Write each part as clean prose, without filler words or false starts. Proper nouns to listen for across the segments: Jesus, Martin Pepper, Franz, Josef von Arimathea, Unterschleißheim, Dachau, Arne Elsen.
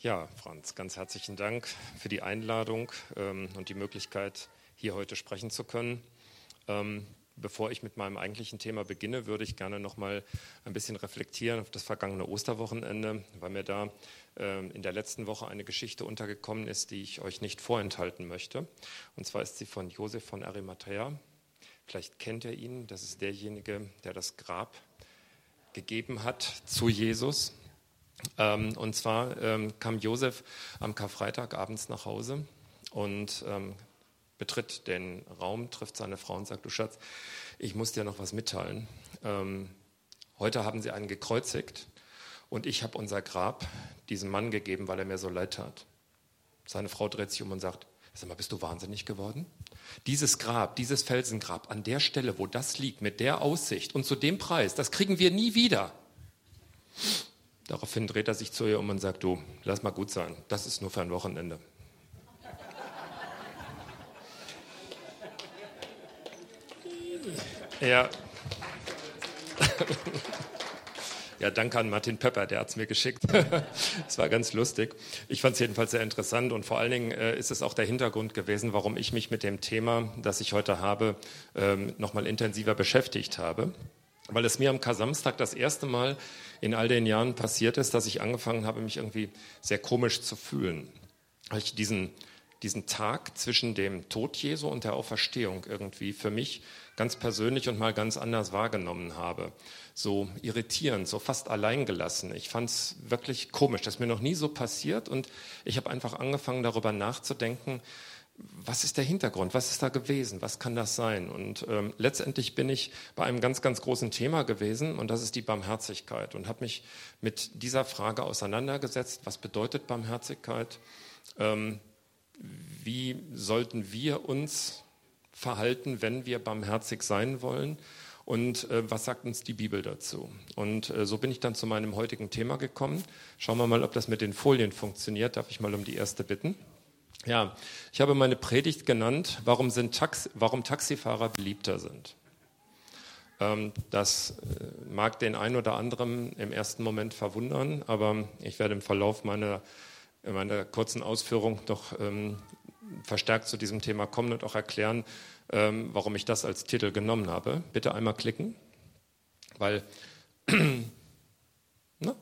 Ja, Franz, ganz herzlichen Dank für die Einladung und die Möglichkeit, hier heute sprechen zu können. Bevor ich mit meinem eigentlichen Thema beginne, würde ich gerne noch mal ein bisschen reflektieren auf das vergangene Osterwochenende, weil mir da in der letzten Woche eine Geschichte untergekommen ist, die ich euch nicht vorenthalten möchte. Und zwar ist sie von Josef von Arimathea. Vielleicht kennt ihr ihn, das ist derjenige, der das Grab gegeben hat zu Jesus. Und zwar kam Josef am Karfreitag abends nach Hause und betritt den Raum, trifft seine Frau und sagt, du Schatz, ich muss dir noch was mitteilen. Heute haben sie einen gekreuzigt und ich habe unser Grab diesem Mann gegeben, weil er mir so leid tat. Seine Frau dreht sich um und sagt, sag mal, bist du wahnsinnig geworden? Dieses Grab, dieses Felsengrab, an der Stelle, wo das liegt, mit der Aussicht und zu dem Preis, das kriegen wir nie wieder. Daraufhin dreht er sich zu ihr um und sagt, du, lass mal gut sein, das ist nur für ein Wochenende. Ja. Ja, danke an Martin Pepper, der hat es mir geschickt. Es war ganz lustig. Ich fand es jedenfalls sehr interessant und vor allen Dingen ist es auch der Hintergrund gewesen, warum ich mich mit dem Thema, das ich heute habe, nochmal intensiver beschäftigt habe. Weil es mir am Kar-Samstag das erste Mal in all den Jahren passiert ist, dass ich angefangen habe, mich irgendwie sehr komisch zu fühlen. Weil ich diesen Tag zwischen dem Tod Jesu und der Auferstehung irgendwie für mich ganz persönlich und mal ganz anders wahrgenommen habe. So irritierend, so fast alleingelassen. Ich fand es wirklich komisch, das ist mir noch nie so passiert und ich habe einfach angefangen, darüber nachzudenken, was ist der Hintergrund, was ist da gewesen, was kann das sein? Und letztendlich bin ich bei einem ganz, ganz großen Thema gewesen und das ist die Barmherzigkeit und habe mich mit dieser Frage auseinandergesetzt, was bedeutet Barmherzigkeit? Wie sollten wir uns verhalten, wenn wir barmherzig sein wollen? Und was sagt uns die Bibel dazu? Und so bin ich dann zu meinem heutigen Thema gekommen. Schauen wir mal, ob das mit den Folien funktioniert. Darf ich mal um die erste bitten? Ja, ich habe meine Predigt genannt, warum Taxifahrer beliebter sind. Das mag den einen oder anderen im ersten Moment verwundern, aber ich werde im Verlauf meiner kurzen Ausführung noch verstärkt zu diesem Thema kommen und auch erklären, warum ich das als Titel genommen habe. Bitte einmal klicken, weil na?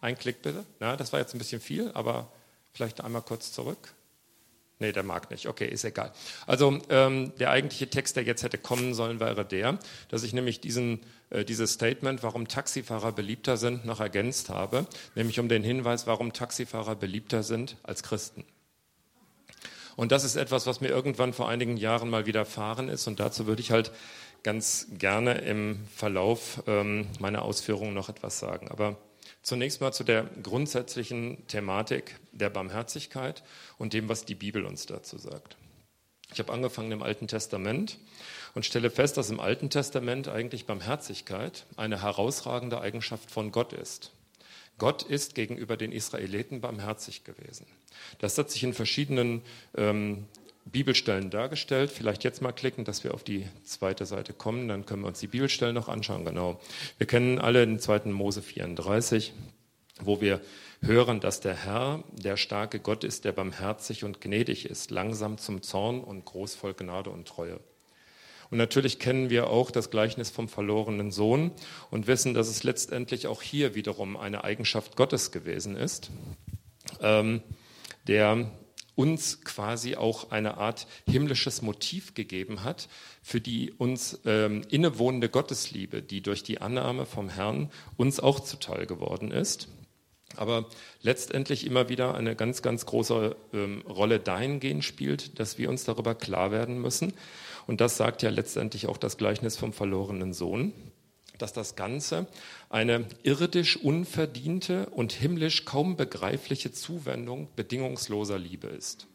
Ein Klick bitte. Na, das war jetzt ein bisschen viel, aber vielleicht einmal kurz zurück. Nee, der mag nicht. Okay, ist egal. Also der eigentliche Text, der jetzt hätte kommen sollen, wäre der, dass ich nämlich dieses Statement, warum Taxifahrer beliebter sind, noch ergänzt habe, nämlich um den Hinweis, warum Taxifahrer beliebter sind als Christen. Und das ist etwas, was mir irgendwann vor einigen Jahren mal widerfahren ist und dazu würde ich halt ganz gerne im Verlauf meiner Ausführungen noch etwas sagen. Aber zunächst mal zu der grundsätzlichen Thematik der Barmherzigkeit und dem, was die Bibel uns dazu sagt. Ich habe angefangen im Alten Testament und stelle fest, dass im Alten Testament eigentlich Barmherzigkeit eine herausragende Eigenschaft von Gott ist. Gott ist gegenüber den Israeliten barmherzig gewesen. Das hat sich in verschiedenen Bibelstellen dargestellt. Vielleicht jetzt mal klicken, dass wir auf die zweite Seite kommen, dann können wir uns die Bibelstellen noch anschauen. Genau. Wir kennen alle den 2. Mose 34, wo wir hören, dass der Herr, der starke Gott ist, der barmherzig und gnädig ist, langsam zum Zorn und groß voll Gnade und Treue. Und natürlich kennen wir auch das Gleichnis vom verlorenen Sohn und wissen, dass es letztendlich auch hier wiederum eine Eigenschaft Gottes gewesen ist, der uns quasi auch eine Art himmlisches Motiv gegeben hat für die uns innewohnende Gottesliebe, die durch die Annahme vom Herrn uns auch zuteil geworden ist. Aber letztendlich immer wieder eine ganz, ganz große Rolle dahingehend spielt, dass wir uns darüber klar werden müssen. Und das sagt ja letztendlich auch das Gleichnis vom verlorenen Sohn, dass das Ganze eine irdisch unverdiente und himmlisch kaum begreifliche Zuwendung bedingungsloser Liebe ist.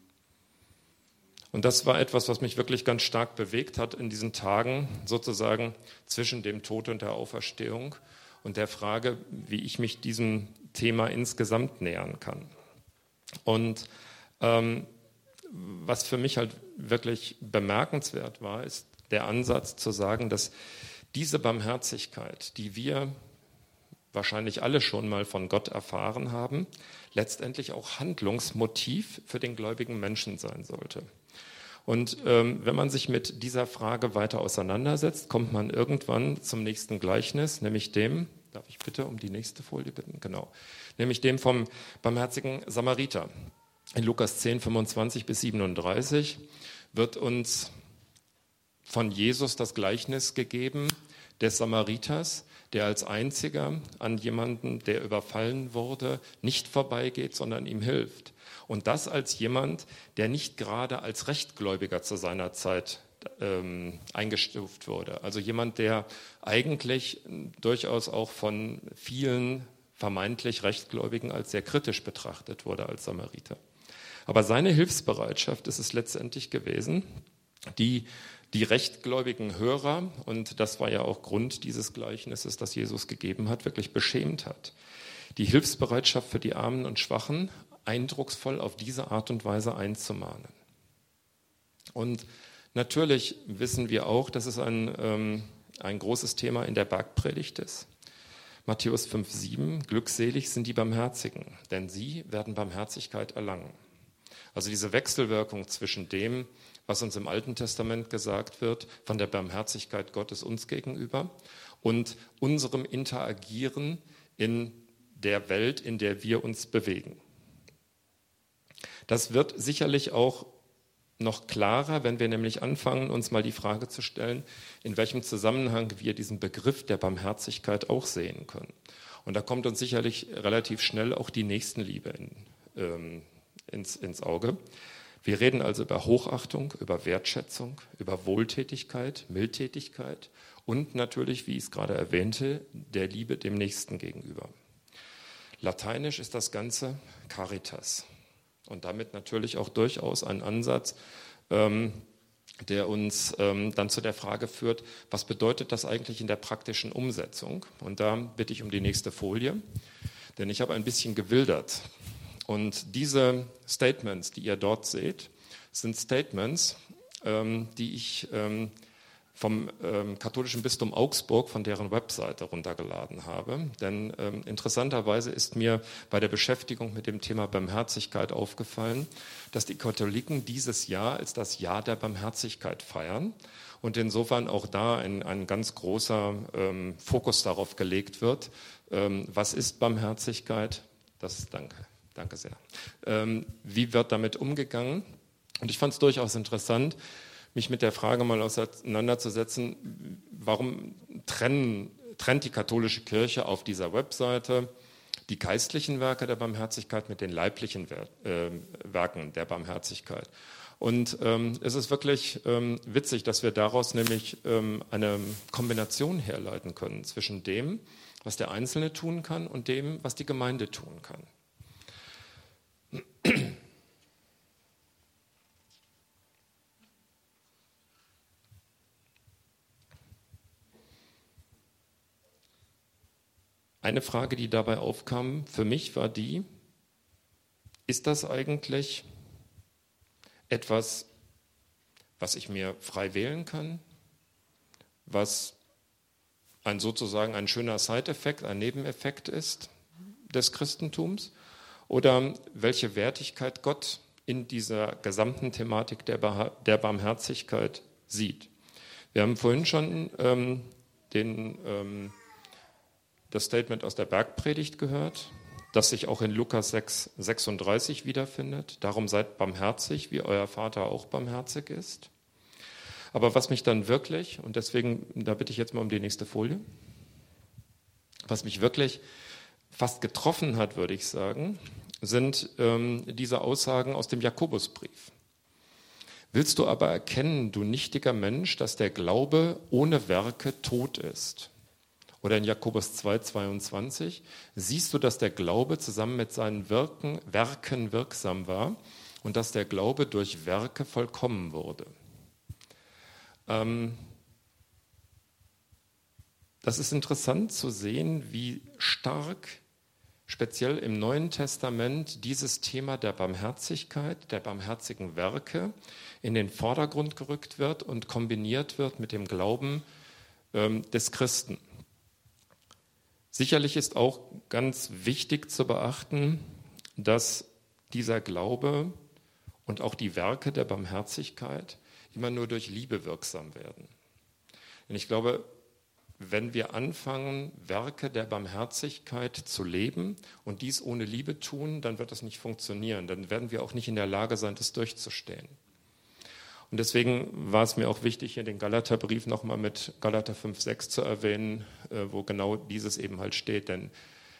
Und das war etwas, was mich wirklich ganz stark bewegt hat in diesen Tagen, sozusagen zwischen dem Tod und der Auferstehung und der Frage, wie ich mich diesem Thema insgesamt nähern kann. Und was für mich halt wirklich bemerkenswert war, ist der Ansatz zu sagen, dass diese Barmherzigkeit, die wir wahrscheinlich alle schon mal von Gott erfahren haben, letztendlich auch Handlungsmotiv für den gläubigen Menschen sein sollte. Und wenn man sich mit dieser Frage weiter auseinandersetzt, kommt man irgendwann zum nächsten Gleichnis, nämlich dem, darf ich bitte um die nächste Folie bitten? Genau, nämlich dem vom barmherzigen Samariter. In Lukas 10, 25 bis 37 wird uns von Jesus das Gleichnis gegeben des Samariters, der als einziger an jemanden, der überfallen wurde, nicht vorbeigeht, sondern ihm hilft. Und das als jemand, der nicht gerade als Rechtgläubiger zu seiner Zeit eingestuft wurde. Also jemand, der eigentlich durchaus auch von vielen vermeintlich Rechtgläubigen als sehr kritisch betrachtet wurde als Samariter. Aber seine Hilfsbereitschaft ist es letztendlich gewesen, die rechtgläubigen Hörer, und das war ja auch Grund dieses Gleichnisses, das Jesus gegeben hat, wirklich beschämt hat. Die Hilfsbereitschaft für die Armen und Schwachen eindrucksvoll auf diese Art und Weise einzumahnen. Und natürlich wissen wir auch, dass es ein großes Thema in der Bergpredigt ist. Matthäus 5,7, glückselig sind die Barmherzigen, denn sie werden Barmherzigkeit erlangen. Also diese Wechselwirkung zwischen dem, was uns im Alten Testament gesagt wird, von der Barmherzigkeit Gottes uns gegenüber und unserem Interagieren in der Welt, in der wir uns bewegen. Das wird sicherlich auch noch klarer, wenn wir nämlich anfangen, uns mal die Frage zu stellen, in welchem Zusammenhang wir diesen Begriff der Barmherzigkeit auch sehen können. Und da kommt uns sicherlich relativ schnell auch die Nächstenliebe ins Auge. Wir reden also über Hochachtung, über Wertschätzung, über Wohltätigkeit, Mildtätigkeit und natürlich, wie ich es gerade erwähnte, der Liebe dem Nächsten gegenüber. Lateinisch ist das Ganze Caritas und damit natürlich auch durchaus ein Ansatz, der uns dann zu der Frage führt, was bedeutet das eigentlich in der praktischen Umsetzung? Und da bitte ich um die nächste Folie, denn ich habe ein bisschen gewildert. Und diese Statements, die ihr dort seht, sind Statements, die ich vom katholischen Bistum Augsburg von deren Webseite runtergeladen habe. Denn interessanterweise ist mir bei der Beschäftigung mit dem Thema Barmherzigkeit aufgefallen, dass die Katholiken dieses Jahr als das Jahr der Barmherzigkeit feiern und insofern auch da ein ganz großer Fokus darauf gelegt wird. Was ist Barmherzigkeit? Danke sehr. Wie wird damit umgegangen? Und ich fand es durchaus interessant, mich mit der Frage mal auseinanderzusetzen, warum trennt die katholische Kirche auf dieser Webseite die geistlichen Werke der Barmherzigkeit mit den leiblichen Werken der Barmherzigkeit? Und es ist wirklich witzig, dass wir daraus nämlich eine Kombination herleiten können zwischen dem, was der Einzelne tun kann, und dem, was die Gemeinde tun kann. Eine Frage, die dabei aufkam, für mich war die, ist das eigentlich etwas, was ich mir frei wählen kann, was sozusagen ein schöner Side-Effekt, ein Nebeneffekt ist des Christentums? Oder welche Wertigkeit Gott in dieser gesamten Thematik der Barmherzigkeit sieht. Wir haben vorhin schon das Statement aus der Bergpredigt gehört, das sich auch in Lukas 6, 36 wiederfindet. Darum seid barmherzig, wie euer Vater auch barmherzig ist. Aber was mich dann wirklich, und deswegen, da bitte ich jetzt mal um die nächste Folie, was mich wirklich fast getroffen hat, würde ich sagen, sind diese Aussagen aus dem Jakobusbrief. Willst du aber erkennen, du nichtiger Mensch, dass der Glaube ohne Werke tot ist? Oder in Jakobus 2, 22, siehst du, dass der Glaube zusammen mit seinen Werken wirksam war und dass der Glaube durch Werke vollkommen wurde? Das ist interessant zu sehen, wie stark speziell im Neuen Testament dieses Thema der Barmherzigkeit, der barmherzigen Werke in den Vordergrund gerückt wird und kombiniert wird mit dem Glauben des Christen. Sicherlich ist auch ganz wichtig zu beachten, dass dieser Glaube und auch die Werke der Barmherzigkeit immer nur durch Liebe wirksam werden. Denn ich glaube, wenn wir anfangen, Werke der Barmherzigkeit zu leben und dies ohne Liebe tun, dann wird das nicht funktionieren. Dann werden wir auch nicht in der Lage sein, das durchzustehen. Und deswegen war es mir auch wichtig, hier den Galaterbrief nochmal mit Galater 5,6 zu erwähnen, wo genau dieses eben halt steht. Denn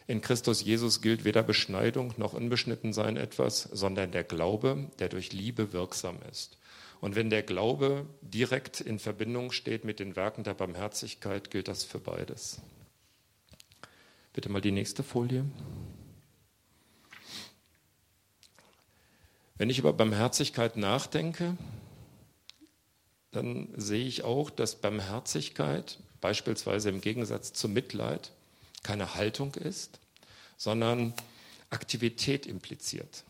in Christus Jesus gilt weder Beschneidung noch Unbeschnittensein etwas, sondern der Glaube, der durch Liebe wirksam ist. Und wenn der Glaube direkt in Verbindung steht mit den Werken der Barmherzigkeit, gilt das für beides. Bitte mal die nächste Folie. Wenn ich über Barmherzigkeit nachdenke, dann sehe ich auch, dass Barmherzigkeit beispielsweise im Gegensatz zu Mitleid keine Haltung ist, sondern Aktivität impliziert.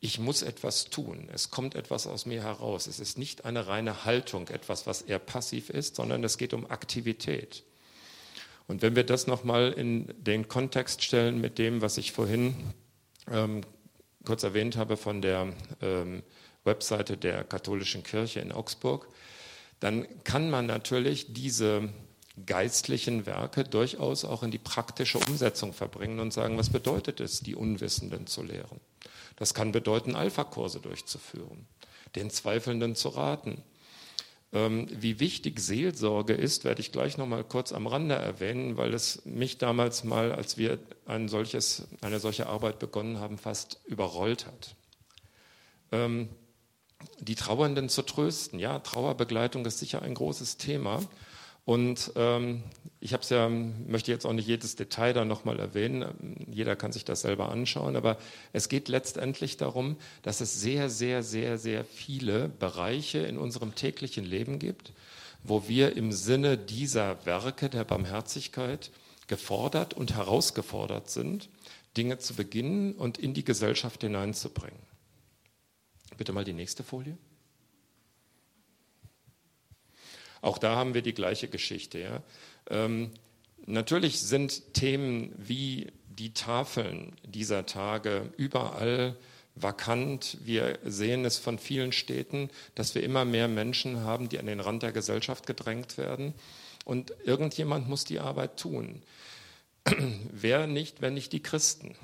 Ich muss etwas tun, es kommt etwas aus mir heraus. Es ist nicht eine reine Haltung, etwas, was eher passiv ist, sondern es geht um Aktivität. Und wenn wir das nochmal in den Kontext stellen mit dem, was ich vorhin kurz erwähnt habe von der Webseite der katholischen Kirche in Augsburg, dann kann man natürlich diese geistlichen Werke durchaus auch in die praktische Umsetzung verbringen und sagen, was bedeutet es, die Unwissenden zu lehren? Das kann bedeuten, Alpha-Kurse durchzuführen, den Zweifelnden zu raten. Wie wichtig Seelsorge ist, werde ich gleich noch mal kurz am Rande erwähnen, weil es mich damals mal, als wir eine solche Arbeit begonnen haben, fast überrollt hat. Die Trauernden zu trösten. Ja, Trauerbegleitung ist sicher ein großes Thema. Und möchte jetzt auch nicht jedes Detail da nochmal erwähnen, jeder kann sich das selber anschauen, aber es geht letztendlich darum, dass es sehr, sehr, sehr, sehr viele Bereiche in unserem täglichen Leben gibt, wo wir im Sinne dieser Werke der Barmherzigkeit gefordert und herausgefordert sind, Dinge zu beginnen und in die Gesellschaft hineinzubringen. Bitte mal die nächste Folie. Auch da haben wir die gleiche Geschichte. Ja. Natürlich sind Themen wie die Tafeln dieser Tage überall vakant. Wir sehen es von vielen Städten, dass wir immer mehr Menschen haben, die an den Rand der Gesellschaft gedrängt werden. Und irgendjemand muss die Arbeit tun. Wer nicht, wenn nicht die Christen,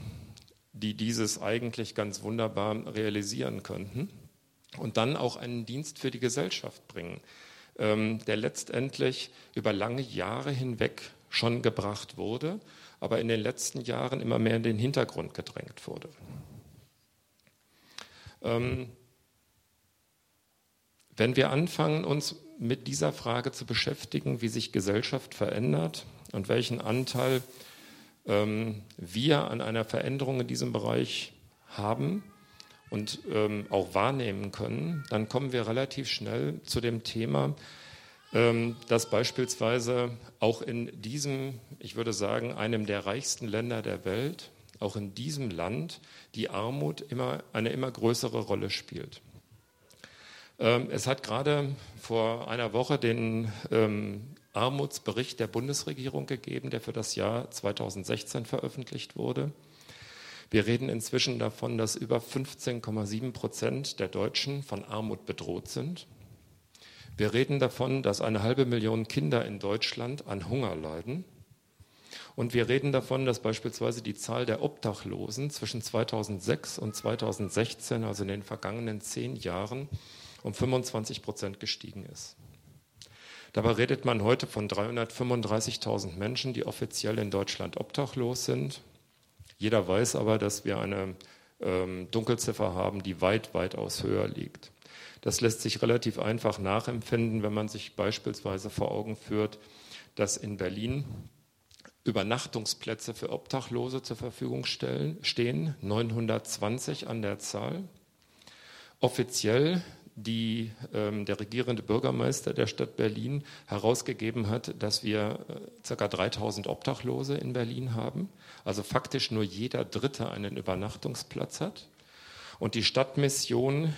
die dieses eigentlich ganz wunderbar realisieren könnten und dann auch einen Dienst für die Gesellschaft bringen, der letztendlich über lange Jahre hinweg schon gebracht wurde, aber in den letzten Jahren immer mehr in den Hintergrund gedrängt wurde. Wenn wir anfangen, uns mit dieser Frage zu beschäftigen, wie sich Gesellschaft verändert und welchen Anteil wir an einer Veränderung in diesem Bereich haben, und auch wahrnehmen können, dann kommen wir relativ schnell zu dem Thema, dass beispielsweise auch in diesem, ich würde sagen, einem der reichsten Länder der Welt, auch in diesem Land die Armut eine immer größere Rolle spielt. Es hat gerade vor einer Woche den Armutsbericht der Bundesregierung gegeben, der für das Jahr 2016 veröffentlicht wurde. Wir reden inzwischen davon, dass über 15,7% der Deutschen von Armut bedroht sind. Wir reden davon, dass 500.000 Kinder in Deutschland an Hunger leiden. Und wir reden davon, dass beispielsweise die Zahl der Obdachlosen zwischen 2006 und 2016, also in den vergangenen 10 Jahren, um 25% gestiegen ist. Dabei redet man heute von 335.000 Menschen, die offiziell in Deutschland obdachlos sind. Jeder weiß aber, dass wir eine Dunkelziffer haben, die weit, weitaus höher liegt. Das lässt sich relativ einfach nachempfinden, wenn man sich beispielsweise vor Augen führt, dass in Berlin Übernachtungsplätze für Obdachlose zur Verfügung stehen, 920 an der Zahl. Offiziell der regierende Bürgermeister der Stadt Berlin herausgegeben hat, dass wir ca. 3.000 Obdachlose in Berlin haben. Also faktisch nur jeder Dritte einen Übernachtungsplatz hat. und die Stadtmission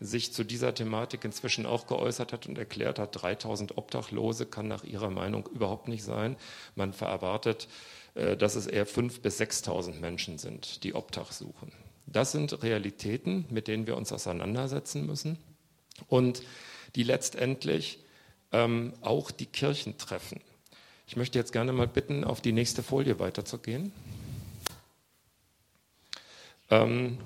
sich zu dieser Thematik inzwischen auch geäußert hat und erklärt hat, 3000 Obdachlose kann nach ihrer Meinung überhaupt nicht sein. Man erwartet, dass es eher 5.000 bis 6.000 Menschen sind, die Obdach suchen. Das sind Realitäten, mit denen wir uns auseinandersetzen müssen und die letztendlich auch die Kirchen treffen. Ich möchte jetzt gerne mal bitten, auf die nächste Folie weiterzugehen. Denn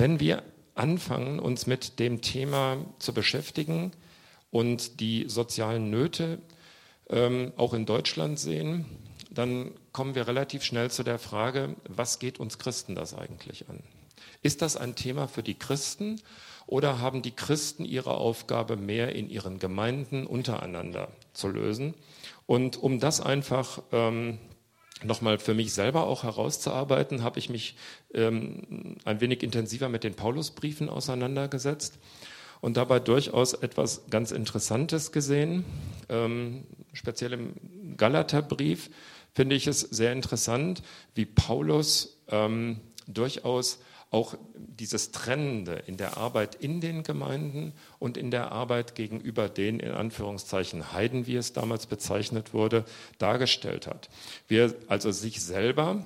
wenn wir anfangen, uns mit dem Thema zu beschäftigen und die sozialen Nöte auch in Deutschland sehen, dann kommen wir relativ schnell zu der Frage, was geht uns Christen das eigentlich an? Ist das ein Thema für die Christen oder haben die Christen ihre Aufgabe mehr in ihren Gemeinden untereinander zu lösen? Und um das einfach nochmal für mich selber auch herauszuarbeiten, habe ich mich ein wenig intensiver mit den Paulusbriefen auseinandergesetzt und dabei durchaus etwas ganz Interessantes gesehen. Speziell im Galaterbrief finde ich es sehr interessant, wie Paulus durchaus auch dieses Trennende in der Arbeit in den Gemeinden und in der Arbeit gegenüber den, in Anführungszeichen, Heiden, wie es damals bezeichnet wurde, dargestellt hat. Wie er also sich selber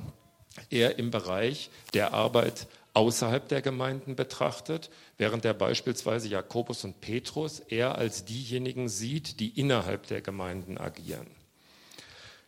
eher im Bereich der Arbeit außerhalb der Gemeinden betrachtet, während er beispielsweise Jakobus und Petrus eher als diejenigen sieht, die innerhalb der Gemeinden agieren.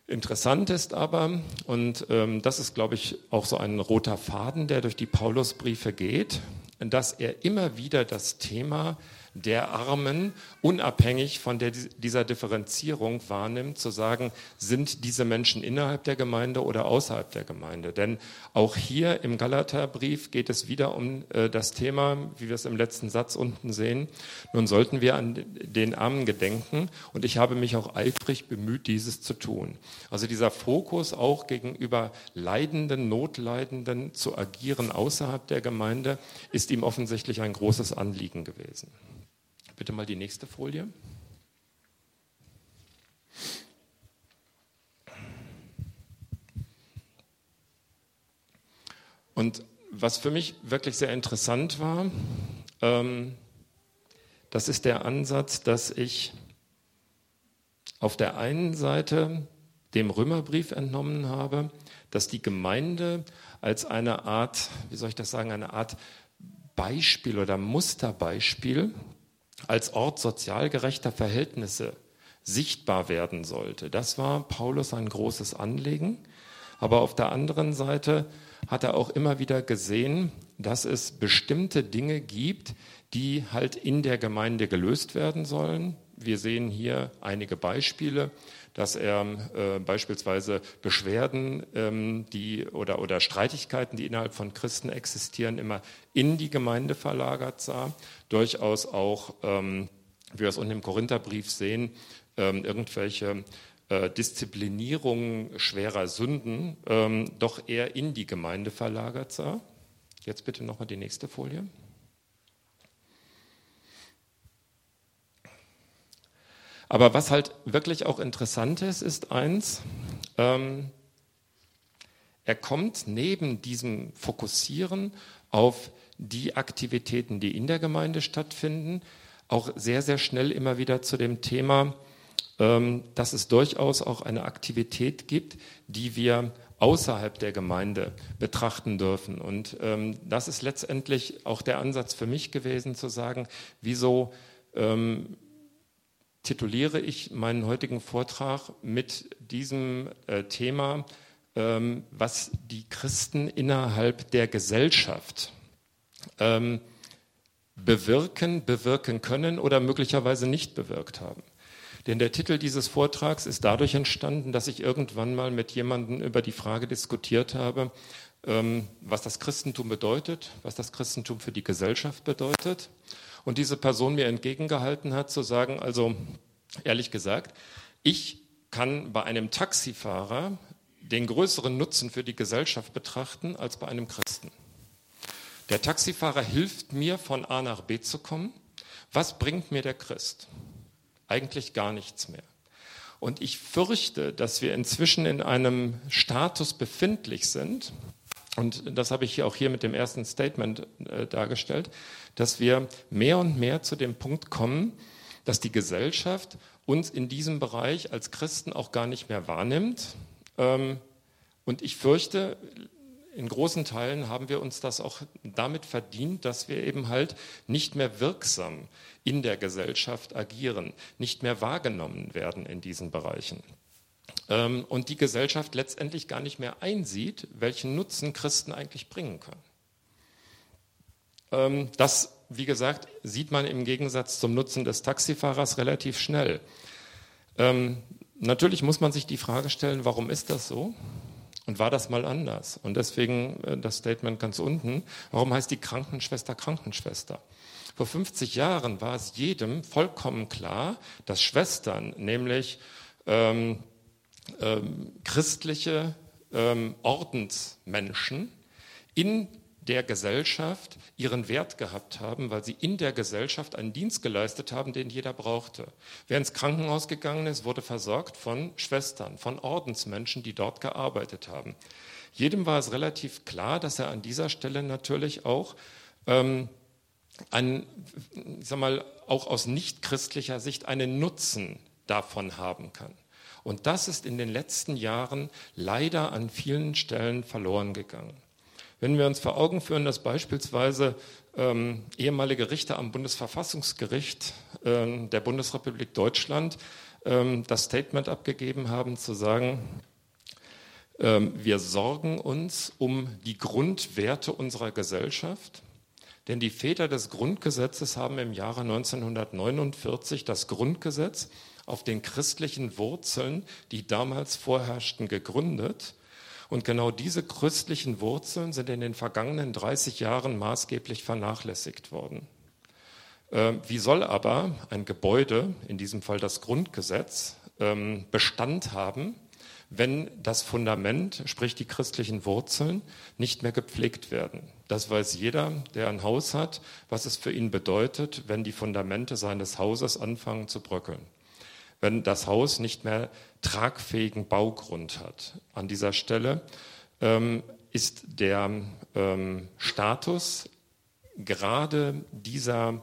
Interessant ist aber, und das ist, glaube ich, auch so ein roter Faden, der durch die Paulusbriefe geht, dass er immer wieder das Thema der Armen unabhängig von dieser Differenzierung wahrnimmt, zu sagen, sind diese Menschen innerhalb der Gemeinde oder außerhalb der Gemeinde? Denn auch hier im Galaterbrief geht es wieder um das Thema, wie wir es im letzten Satz unten sehen. Nun sollten wir an den Armen gedenken und ich habe mich auch eifrig bemüht, dieses zu tun. Also dieser Fokus auch gegenüber Leidenden, Notleidenden zu agieren außerhalb der Gemeinde ist ihm offensichtlich ein großes Anliegen gewesen. Bitte mal die nächste Folie. Und was für mich wirklich sehr interessant war, das ist der Ansatz, dass ich auf der einen Seite dem Römerbrief entnommen habe, dass die Gemeinde als eine Art, wie soll ich das sagen, eine Art Beispiel oder Musterbeispiel als Ort sozial gerechter Verhältnisse sichtbar werden sollte. Das war Paulus ein großes Anliegen. Aber auf der anderen Seite hat er auch immer wieder gesehen, dass es bestimmte Dinge gibt, die halt in der Gemeinde gelöst werden sollen. Wir sehen hier einige Beispiele, dass er beispielsweise Beschwerden oder Streitigkeiten, die innerhalb von Christen existieren, immer in die Gemeinde verlagert sah. Durchaus auch, wie wir es unten im Korintherbrief sehen, irgendwelche Disziplinierungen schwerer Sünden doch eher in die Gemeinde verlagert sah. Jetzt bitte nochmal die nächste Folie. Aber was halt wirklich auch interessant ist, ist eins, er kommt neben diesem Fokussieren auf die Aktivitäten, die in der Gemeinde stattfinden, auch sehr, sehr schnell immer wieder zu dem Thema, dass es durchaus auch eine Aktivität gibt, die wir außerhalb der Gemeinde betrachten dürfen. Und das ist letztendlich auch der Ansatz für mich gewesen, zu sagen, wieso tituliere ich meinen heutigen Vortrag mit diesem Thema, was die Christen innerhalb der Gesellschaft bewirken können oder möglicherweise nicht bewirkt haben. Denn der Titel dieses Vortrags ist dadurch entstanden, dass ich irgendwann mal mit jemandem über die Frage diskutiert habe, was das Christentum bedeutet, was das Christentum für die Gesellschaft bedeutet. Und diese Person mir entgegengehalten hat, zu sagen, also ehrlich gesagt, ich kann bei einem Taxifahrer den größeren Nutzen für die Gesellschaft betrachten als bei einem Christen. Der Taxifahrer hilft mir, von A nach B zu kommen. Was bringt mir der Christ? Eigentlich gar nichts mehr. Und ich fürchte, dass wir inzwischen in einem Status befindlich sind, und das habe ich hier auch mit dem ersten Statement dargestellt, dass wir mehr und mehr zu dem Punkt kommen, dass die Gesellschaft uns in diesem Bereich als Christen auch gar nicht mehr wahrnimmt. Und ich fürchte, in großen Teilen haben wir uns das auch damit verdient, dass wir eben halt nicht mehr wirksam in der Gesellschaft agieren, nicht mehr wahrgenommen werden in diesen Bereichen. Und die Gesellschaft letztendlich gar nicht mehr einsieht, welchen Nutzen Christen eigentlich bringen können. Das, wie gesagt, sieht man im Gegensatz zum Nutzen des Taxifahrers relativ schnell. Natürlich muss man sich die Frage stellen, warum ist das so? Und war das mal anders? Und deswegen das Statement ganz unten, warum heißt die Krankenschwester Krankenschwester? Vor 50 Jahren war es jedem vollkommen klar, dass Schwestern, nämlich christliche Ordensmenschen, in der Gesellschaft ihren Wert gehabt haben, weil sie in der Gesellschaft einen Dienst geleistet haben, den jeder brauchte. Wer ins Krankenhaus gegangen ist, wurde versorgt von Schwestern, von Ordensmenschen, die dort gearbeitet haben. Jedem war es relativ klar, dass er an dieser Stelle natürlich auch auch aus nichtchristlicher Sicht einen Nutzen davon haben kann. Und das ist in den letzten Jahren leider an vielen Stellen verloren gegangen. Wenn wir uns vor Augen führen, dass beispielsweise ehemalige Richter am Bundesverfassungsgericht der Bundesrepublik Deutschland das Statement abgegeben haben, zu sagen, wir sorgen uns um die Grundwerte unserer Gesellschaft, denn die Väter des Grundgesetzes haben im Jahre 1949 das Grundgesetz auf den christlichen Wurzeln, die damals vorherrschten, gegründet. Und genau diese christlichen Wurzeln sind in den vergangenen 30 Jahren maßgeblich vernachlässigt worden. Wie soll aber ein Gebäude, in diesem Fall das Grundgesetz, Bestand haben, wenn das Fundament, sprich die christlichen Wurzeln, nicht mehr gepflegt werden? Das weiß jeder, der ein Haus hat, was es für ihn bedeutet, wenn die Fundamente seines Hauses anfangen zu bröckeln, wenn das Haus nicht mehr tragfähigen Baugrund hat. An dieser Stelle ist der Status gerade dieser,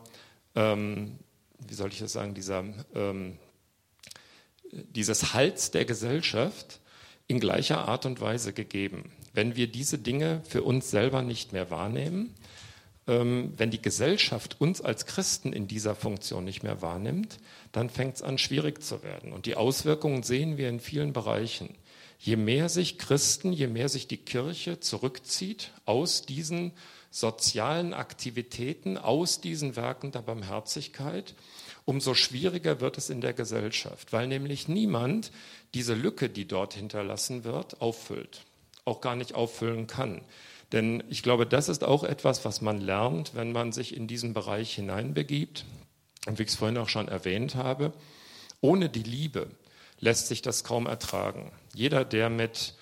dieses Hals der Gesellschaft in gleicher Art und Weise gegeben. Wenn wir diese Dinge für uns selber nicht mehr wahrnehmen, wenn die Gesellschaft uns als Christen in dieser Funktion nicht mehr wahrnimmt, dann fängt es an, schwierig zu werden. Und die Auswirkungen sehen wir in vielen Bereichen. Je mehr sich Christen, je mehr sich die Kirche zurückzieht aus diesen sozialen Aktivitäten, aus diesen Werken der Barmherzigkeit, umso schwieriger wird es in der Gesellschaft, weil nämlich niemand diese Lücke, die dort hinterlassen wird, auffüllt, auch gar nicht auffüllen kann. Denn ich glaube, das ist auch etwas, was man lernt, wenn man sich in diesen Bereich hineinbegibt. Und wie ich es vorhin auch schon erwähnt habe, ohne die Liebe lässt sich das kaum ertragen. Jeder, der mit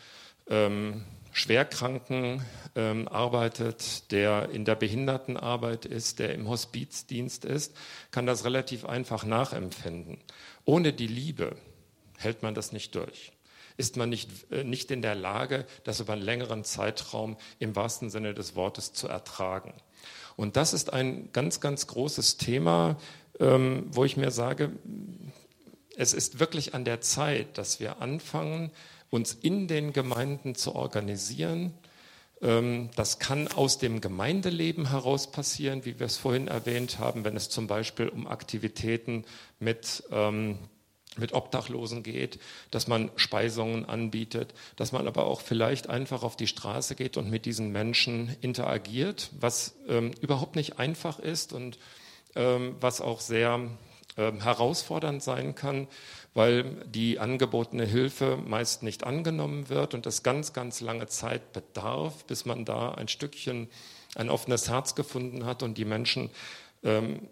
Schwerkranken arbeitet, der in der Behindertenarbeit ist, der im Hospizdienst ist, kann das relativ einfach nachempfinden. Ohne die Liebe hält man das nicht durch. Ist man nicht in der Lage, das über einen längeren Zeitraum im wahrsten Sinne des Wortes zu ertragen. Und das ist ein ganz, ganz großes Thema, wo ich mir sage, es ist wirklich an der Zeit, dass wir anfangen, uns in den Gemeinden zu organisieren. Das kann aus dem Gemeindeleben heraus passieren, wie wir es vorhin erwähnt haben, wenn es zum Beispiel um Aktivitäten mit Obdachlosen geht, dass man Speisungen anbietet, dass man aber auch vielleicht einfach auf die Straße geht und mit diesen Menschen interagiert, was überhaupt nicht einfach ist und was auch sehr herausfordernd sein kann, weil die angebotene Hilfe meist nicht angenommen wird und es ganz, ganz lange Zeit bedarf, bis man da ein Stückchen ein offenes Herz gefunden hat und die Menschen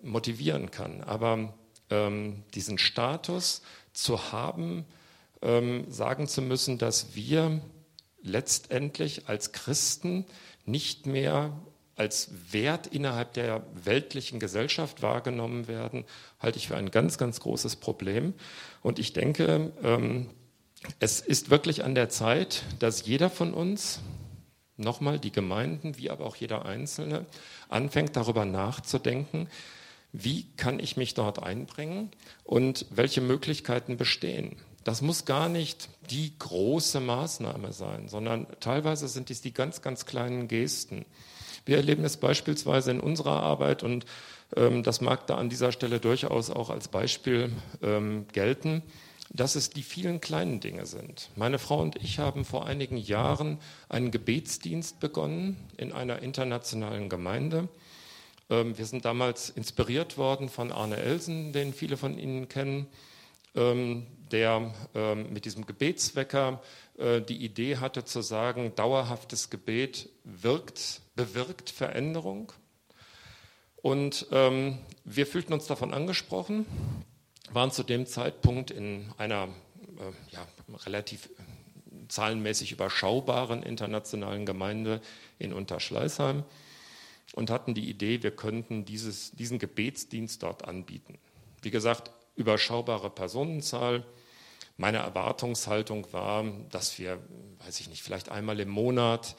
motivieren kann. Aber diesen Status zu haben, sagen zu müssen, dass wir letztendlich als Christen nicht mehr als Wert innerhalb der weltlichen Gesellschaft wahrgenommen werden, halte ich für ein ganz, ganz großes Problem. Und ich denke, es ist wirklich an der Zeit, dass jeder von uns, nochmal die Gemeinden, wie aber auch jeder Einzelne, anfängt darüber nachzudenken, wie kann ich mich dort einbringen und welche Möglichkeiten bestehen. Das muss gar nicht die große Maßnahme sein, sondern teilweise sind dies die ganz, ganz kleinen Gesten. Wir erleben es beispielsweise in unserer Arbeit und das mag da an dieser Stelle durchaus auch als Beispiel gelten, dass es die vielen kleinen Dinge sind. Meine Frau und ich haben vor einigen Jahren einen Gebetsdienst begonnen in einer internationalen Gemeinde. Wir sind damals inspiriert worden von Arne Elsen, den viele von Ihnen kennen, der mit diesem Gebetswecker die Idee hatte zu sagen, dauerhaftes Gebet bewirkt Veränderung. Und wir fühlten uns davon angesprochen, waren zu dem Zeitpunkt in einer relativ zahlenmäßig überschaubaren internationalen Gemeinde in Unterschleißheim und hatten die Idee, wir könnten diesen Gebetsdienst dort anbieten. Wie gesagt, überschaubare Personenzahl. Meine Erwartungshaltung war, dass wir, vielleicht einmal im Monat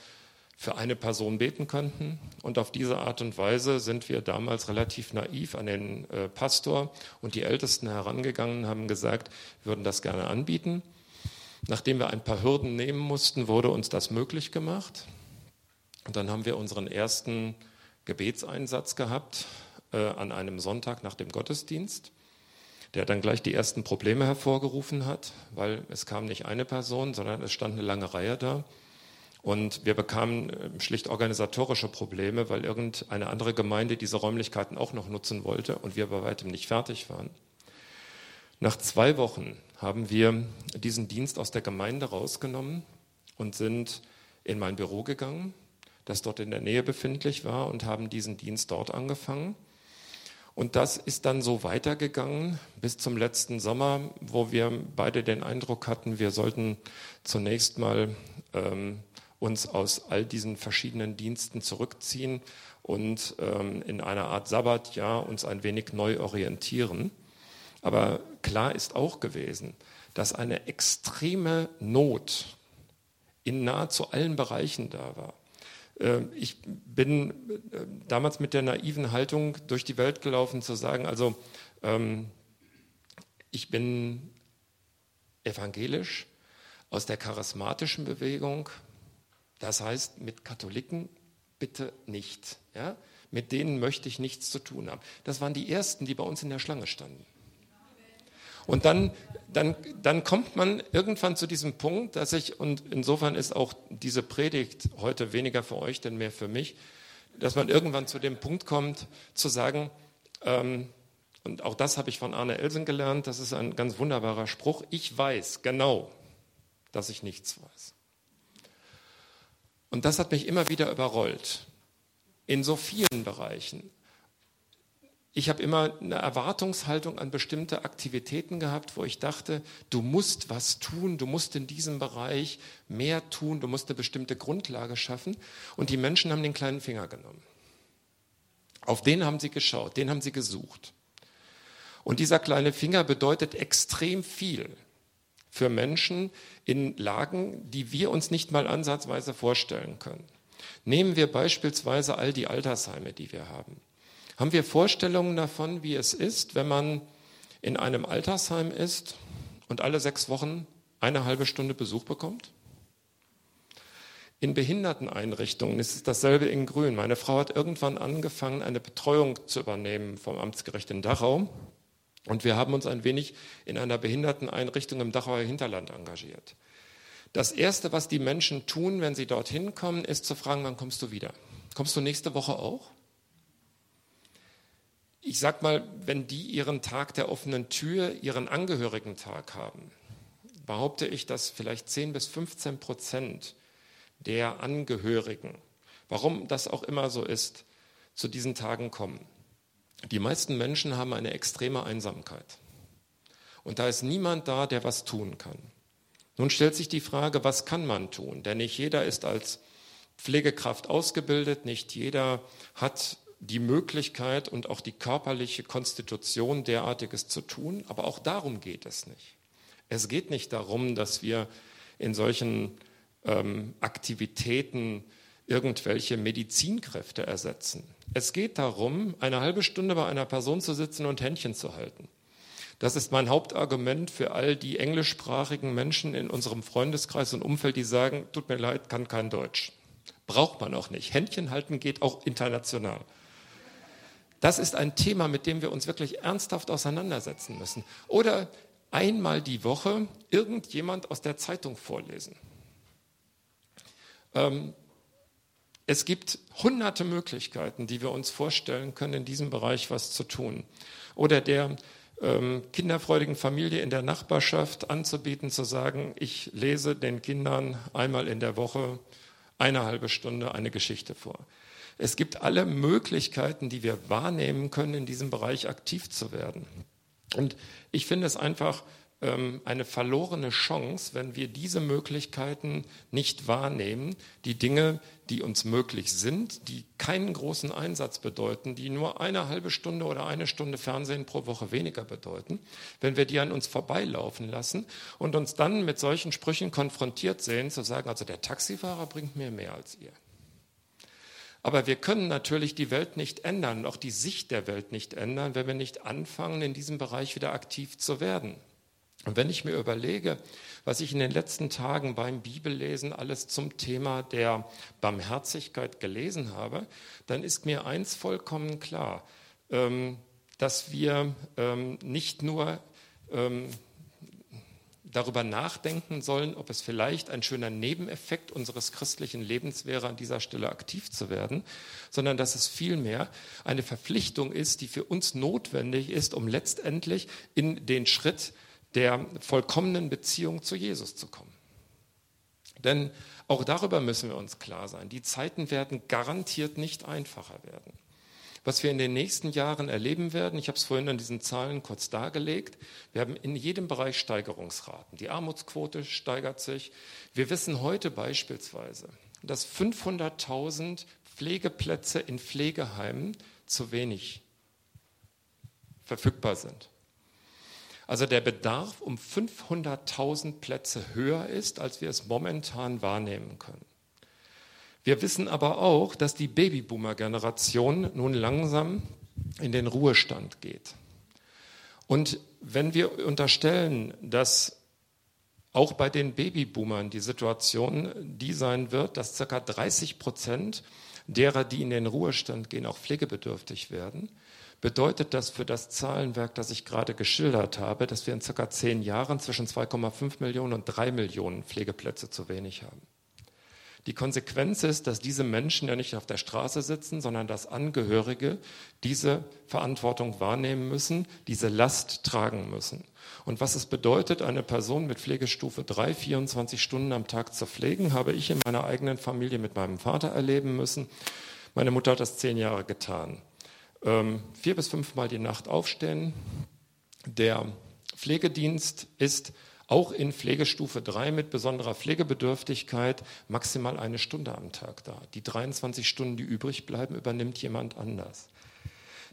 für eine Person beten könnten. Und auf diese Art und Weise sind wir damals relativ naiv an den Pastor und die Ältesten herangegangen, haben gesagt, wir würden das gerne anbieten. Nachdem wir ein paar Hürden nehmen mussten, wurde uns das möglich gemacht. Und dann haben wir unseren ersten Gebetseinsatz gehabt an einem Sonntag nach dem Gottesdienst, der dann gleich die ersten Probleme hervorgerufen hat, weil es kam nicht eine Person, sondern es stand eine lange Reihe da. Und wir bekamen schlicht organisatorische Probleme, weil irgendeine andere Gemeinde diese Räumlichkeiten auch noch nutzen wollte und wir bei weitem nicht fertig waren. Nach 2 Wochen haben wir diesen Dienst aus der Gemeinde rausgenommen und sind in mein Büro gegangen, das dort in der Nähe befindlich war, und haben diesen Dienst dort angefangen. Und das ist dann so weitergegangen bis zum letzten Sommer, wo wir beide den Eindruck hatten, wir sollten zunächst mal uns aus all diesen verschiedenen Diensten zurückziehen und in einer Art Sabbatjahr uns ein wenig neu orientieren. Aber klar ist auch gewesen, dass eine extreme Not in nahezu allen Bereichen da war. Ich bin damals mit der naiven Haltung durch die Welt gelaufen, zu sagen, also ich bin evangelisch aus der charismatischen Bewegung, das heißt, mit Katholiken bitte nicht. Ja? Mit denen möchte ich nichts zu tun haben. Das waren die Ersten, die bei uns in der Schlange standen. Und dann kommt man irgendwann zu diesem Punkt, und insofern ist auch diese Predigt heute weniger für euch, denn mehr für mich, dass man irgendwann zu dem Punkt kommt, zu sagen, und auch das habe ich von Arne Elsen gelernt, das ist ein ganz wunderbarer Spruch, ich weiß genau, dass ich nichts weiß. Und das hat mich immer wieder überrollt, in so vielen Bereichen. Ich habe immer eine Erwartungshaltung an bestimmte Aktivitäten gehabt, wo ich dachte, du musst was tun, du musst in diesem Bereich mehr tun, du musst eine bestimmte Grundlage schaffen. Und die Menschen haben den kleinen Finger genommen. Auf den haben sie geschaut, den haben sie gesucht. Und dieser kleine Finger bedeutet extrem viel für Menschen in Lagen, die wir uns nicht mal ansatzweise vorstellen können. Nehmen wir beispielsweise all die Altersheime, die wir haben. Haben wir Vorstellungen davon, wie es ist, wenn man in einem Altersheim ist und alle 6 Wochen eine halbe Stunde Besuch bekommt? In Behinderteneinrichtungen ist es dasselbe in Grün. Meine Frau hat irgendwann angefangen, eine Betreuung zu übernehmen vom Amtsgericht in Dachau. Und wir haben uns ein wenig in einer Behinderteneinrichtung im Dachauer Hinterland engagiert. Das Erste, was die Menschen tun, wenn sie dorthin kommen, ist zu fragen, wann kommst du wieder? Kommst du nächste Woche auch? Ich sag mal, wenn die ihren Tag der offenen Tür, ihren Angehörigentag haben, behaupte ich, dass vielleicht 10-15% der Angehörigen, warum das auch immer so ist, zu diesen Tagen kommen. Die meisten Menschen haben eine extreme Einsamkeit. Und da ist niemand da, der was tun kann. Nun stellt sich die Frage, was kann man tun? Denn nicht jeder ist als Pflegekraft ausgebildet. Nicht jeder hat die Möglichkeit und auch die körperliche Konstitution, derartiges zu tun. Aber auch darum geht es nicht. Es geht nicht darum, dass wir in solchen Aktivitäten irgendwelche Medizinkräfte ersetzen. Es geht darum, eine halbe Stunde bei einer Person zu sitzen und Händchen zu halten. Das ist mein Hauptargument für all die englischsprachigen Menschen in unserem Freundeskreis und Umfeld, die sagen, tut mir leid, kann kein Deutsch. Braucht man auch nicht. Händchen halten geht auch international. Das ist ein Thema, mit dem wir uns wirklich ernsthaft auseinandersetzen müssen. Oder einmal die Woche irgendjemand aus der Zeitung vorlesen. Es gibt hunderte Möglichkeiten, die wir uns vorstellen können, in diesem Bereich was zu tun. Oder der kinderfreudigen Familie in der Nachbarschaft anzubieten, zu sagen, ich lese den Kindern einmal in der Woche eine halbe Stunde eine Geschichte vor. Es gibt alle Möglichkeiten, die wir wahrnehmen können, in diesem Bereich aktiv zu werden. Und ich finde es einfach eine verlorene Chance, wenn wir diese Möglichkeiten nicht wahrnehmen, die Dinge, die uns möglich sind, die keinen großen Einsatz bedeuten, die nur eine halbe Stunde oder eine Stunde Fernsehen pro Woche weniger bedeuten, wenn wir die an uns vorbeilaufen lassen und uns dann mit solchen Sprüchen konfrontiert sehen, zu sagen, also der Taxifahrer bringt mir mehr als ihr. Aber wir können natürlich die Welt nicht ändern, auch die Sicht der Welt nicht ändern, wenn wir nicht anfangen, in diesem Bereich wieder aktiv zu werden. Und wenn ich mir überlege, was ich in den letzten Tagen beim Bibellesen alles zum Thema der Barmherzigkeit gelesen habe, dann ist mir eins vollkommen klar, dass wir nicht nur darüber nachdenken sollen, ob es vielleicht ein schöner Nebeneffekt unseres christlichen Lebens wäre, an dieser Stelle aktiv zu werden, sondern dass es vielmehr eine Verpflichtung ist, die für uns notwendig ist, um letztendlich in den Schritt der vollkommenen Beziehung zu Jesus zu kommen. Denn auch darüber müssen wir uns klar sein. Die Zeiten werden garantiert nicht einfacher werden. Was wir in den nächsten Jahren erleben werden, ich habe es vorhin an diesen Zahlen kurz dargelegt, wir haben in jedem Bereich Steigerungsraten. Die Armutsquote steigert sich. Wir wissen heute beispielsweise, dass 500.000 Pflegeplätze in Pflegeheimen zu wenig verfügbar sind. Also der Bedarf um 500.000 Plätze höher ist, als wir es momentan wahrnehmen können. Wir wissen aber auch, dass die Babyboomer-Generation nun langsam in den Ruhestand geht. Und wenn wir unterstellen, dass auch bei den Babyboomern die Situation die sein wird, dass ca. 30% derer, die in den Ruhestand gehen, auch pflegebedürftig werden, bedeutet das für das Zahlenwerk, das ich gerade geschildert habe, dass wir in ca. 10 Jahren zwischen 2,5 Millionen und 3 Millionen Pflegeplätze zu wenig haben. Die Konsequenz ist, dass diese Menschen ja nicht auf der Straße sitzen, sondern dass Angehörige diese Verantwortung wahrnehmen müssen, diese Last tragen müssen. Und was es bedeutet, eine Person mit Pflegestufe 3, 24 Stunden am Tag zu pflegen, habe ich in meiner eigenen Familie mit meinem Vater erleben müssen. Meine Mutter hat das 10 Jahre getan. 4 bis 5 Mal die Nacht aufstehen. Der Pflegedienst ist auch in Pflegestufe 3 mit besonderer Pflegebedürftigkeit maximal eine Stunde am Tag da. Die 23 Stunden, die übrig bleiben, übernimmt jemand anders.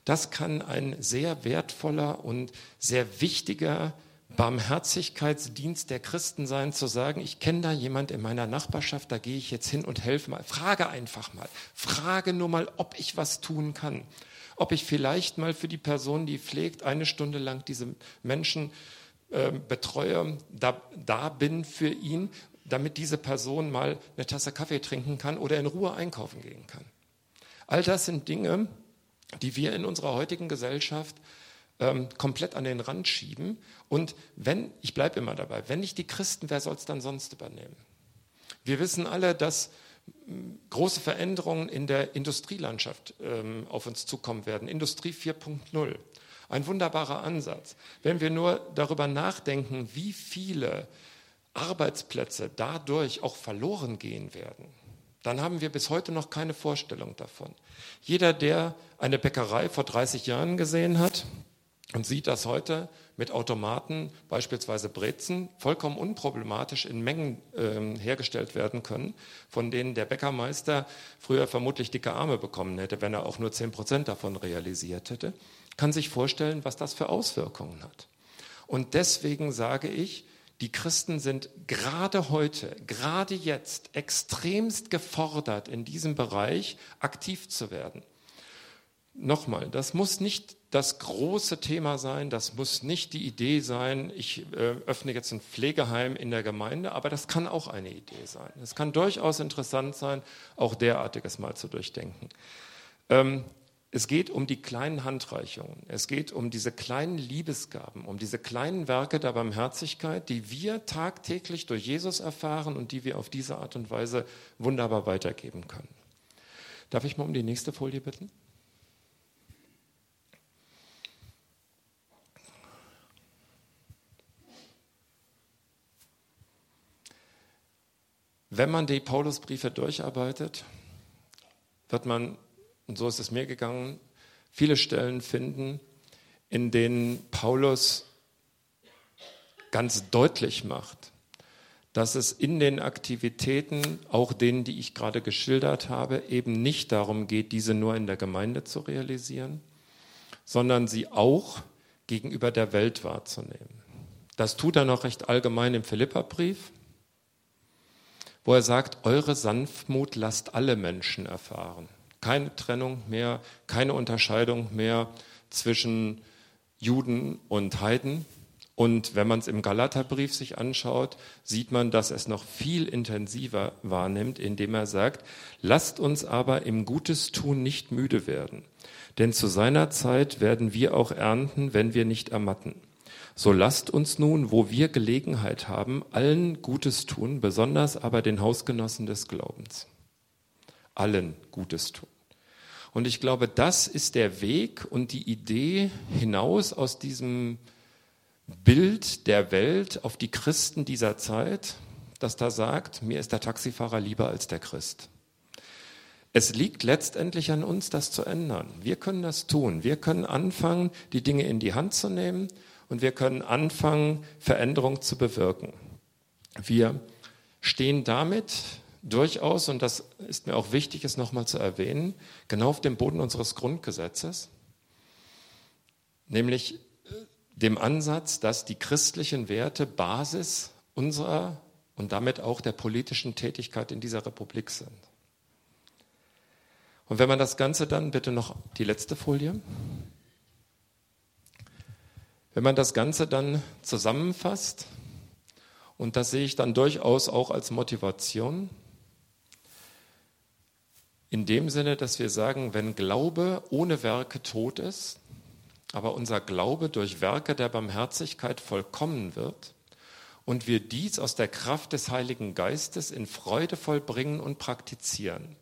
Das kann ein sehr wertvoller und sehr wichtiger Barmherzigkeitsdienst der Christen sein, zu sagen, ich kenne da jemand in meiner Nachbarschaft, da gehe ich jetzt hin und helfe mal. Frage einfach mal. Frage nur mal, ob ich was tun kann. Ob ich vielleicht mal für die Person, die pflegt, eine Stunde lang diese Menschen betreue, da bin für ihn, damit diese Person mal eine Tasse Kaffee trinken kann oder in Ruhe einkaufen gehen kann. All das sind Dinge, die wir in unserer heutigen Gesellschaft komplett an den Rand schieben. Und ich bleibe immer dabei, wenn nicht die Christen, wer soll es dann sonst übernehmen? Wir wissen alle, dass große Veränderungen in der Industrielandschaft auf uns zukommen werden. Industrie 4.0, ein wunderbarer Ansatz. Wenn wir nur darüber nachdenken, wie viele Arbeitsplätze dadurch auch verloren gehen werden, dann haben wir bis heute noch keine Vorstellung davon. Jeder, der eine Bäckerei vor 30 Jahren gesehen hat, und sieht das heute mit Automaten, beispielsweise Brezen, vollkommen unproblematisch in Mengen hergestellt werden können, von denen der Bäckermeister früher vermutlich dicke Arme bekommen hätte, wenn er auch nur 10% davon realisiert hätte, kann sich vorstellen, was das für Auswirkungen hat. Und deswegen sage ich, die Christen sind gerade heute, gerade jetzt extremst gefordert, in diesem Bereich aktiv zu werden. Nochmal, das muss nicht das große Thema sein, das muss nicht die Idee sein, ich öffne jetzt ein Pflegeheim in der Gemeinde, aber das kann auch eine Idee sein. Es kann durchaus interessant sein, auch derartiges mal zu durchdenken. Es geht um die kleinen Handreichungen, es geht um diese kleinen Liebesgaben, um diese kleinen Werke der Barmherzigkeit, die wir tagtäglich durch Jesus erfahren und die wir auf diese Art und Weise wunderbar weitergeben können. Darf ich mal um die nächste Folie bitten? Wenn man die Paulusbriefe durcharbeitet, wird man, und so ist es mir gegangen, viele Stellen finden, in denen Paulus ganz deutlich macht, dass es in den Aktivitäten, auch denen, die ich gerade geschildert habe, eben nicht darum geht, diese nur in der Gemeinde zu realisieren, sondern sie auch gegenüber der Welt wahrzunehmen. Das tut er noch recht allgemein im Philipperbrief, wo er sagt, eure Sanftmut lasst alle Menschen erfahren. Keine Trennung mehr, keine Unterscheidung mehr zwischen Juden und Heiden. Und wenn man es im Galaterbrief sich anschaut, sieht man, dass es noch viel intensiver wahrnimmt, indem er sagt, lasst uns aber im Gutes tun nicht müde werden. Denn zu seiner Zeit werden wir auch ernten, wenn wir nicht ermatten. So lasst uns nun, wo wir Gelegenheit haben, allen Gutes tun, besonders aber den Hausgenossen des Glaubens. Allen Gutes tun. Und ich glaube, das ist der Weg und die Idee hinaus aus diesem Bild der Welt auf die Christen dieser Zeit, dass da sagt, mir ist der Taxifahrer lieber als der Christ. Es liegt letztendlich an uns, das zu ändern. Wir können das tun. Wir können anfangen, die Dinge in die Hand zu nehmen und wir können anfangen, Veränderung zu bewirken. Wir stehen damit durchaus, und das ist mir auch wichtig, es nochmal zu erwähnen, genau auf dem Boden unseres Grundgesetzes, nämlich dem Ansatz, dass die christlichen Werte Basis unserer und damit auch der politischen Tätigkeit in dieser Republik sind. Und wenn man das Ganze dann, bitte noch die letzte Folie, wenn man das Ganze dann zusammenfasst, und das sehe ich dann durchaus auch als Motivation, in dem Sinne, dass wir sagen, wenn Glaube ohne Werke tot ist, aber unser Glaube durch Werke der Barmherzigkeit vollkommen wird und wir dies aus der Kraft des Heiligen Geistes in Freude vollbringen und praktizieren,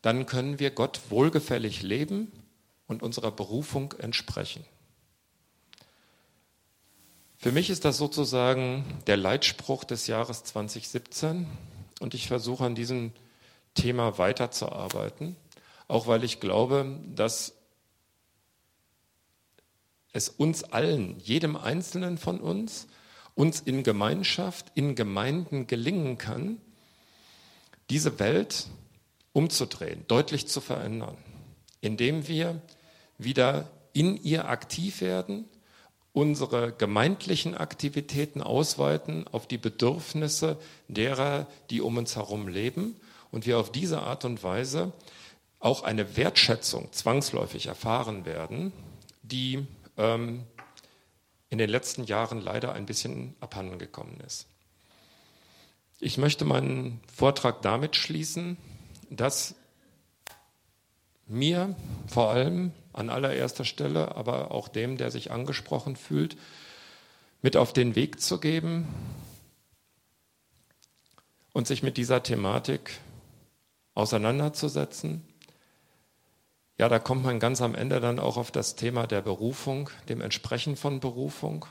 dann können wir Gott wohlgefällig leben und unserer Berufung entsprechen. Für mich ist das sozusagen der Leitspruch des Jahres 2017 und ich versuche an diesem Thema weiterzuarbeiten, auch weil ich glaube, dass es uns allen, jedem Einzelnen von uns in Gemeinschaft, in Gemeinden gelingen kann, diese Welt umzudrehen, deutlich zu verändern, indem wir wieder in ihr aktiv werden, unsere gemeindlichen Aktivitäten ausweiten auf die Bedürfnisse derer, die um uns herum leben, und wir auf diese Art und Weise auch eine Wertschätzung zwangsläufig erfahren werden, die in den letzten Jahren leider ein bisschen abhanden gekommen ist. Ich möchte meinen Vortrag damit schließen, dass mir vor allem an allererster Stelle, aber auch dem, der sich angesprochen fühlt, mit auf den Weg zu geben und sich mit dieser Thematik auseinanderzusetzen. Ja, da kommt man ganz am Ende dann auch auf das Thema der Berufung, dem Entsprechen von Berufung.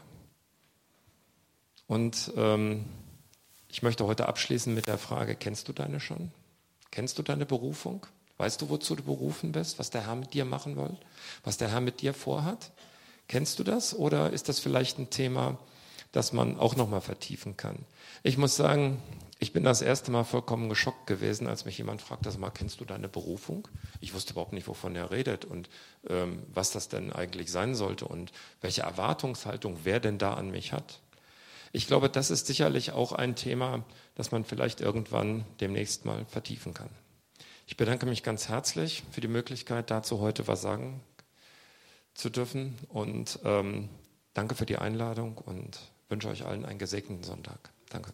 Und ich möchte heute abschließen mit der Frage, kennst du deine schon? Kennst du deine Berufung? Weißt du, wozu du berufen bist, was der Herr mit dir machen will, was der Herr mit dir vorhat? Kennst du das? Oder ist das vielleicht ein Thema, das man auch nochmal vertiefen kann? Ich muss sagen, ich bin das erste Mal vollkommen geschockt gewesen, als mich jemand fragt, kennst du deine Berufung? Ich wusste überhaupt nicht, wovon er redet und was das denn eigentlich sein sollte und welche Erwartungshaltung wer denn da an mich hat. Ich glaube, das ist sicherlich auch ein Thema, das man vielleicht irgendwann demnächst mal vertiefen kann. Ich bedanke mich ganz herzlich für die Möglichkeit, dazu heute was sagen zu dürfen und danke für die Einladung und wünsche euch allen einen gesegneten Sonntag. Danke.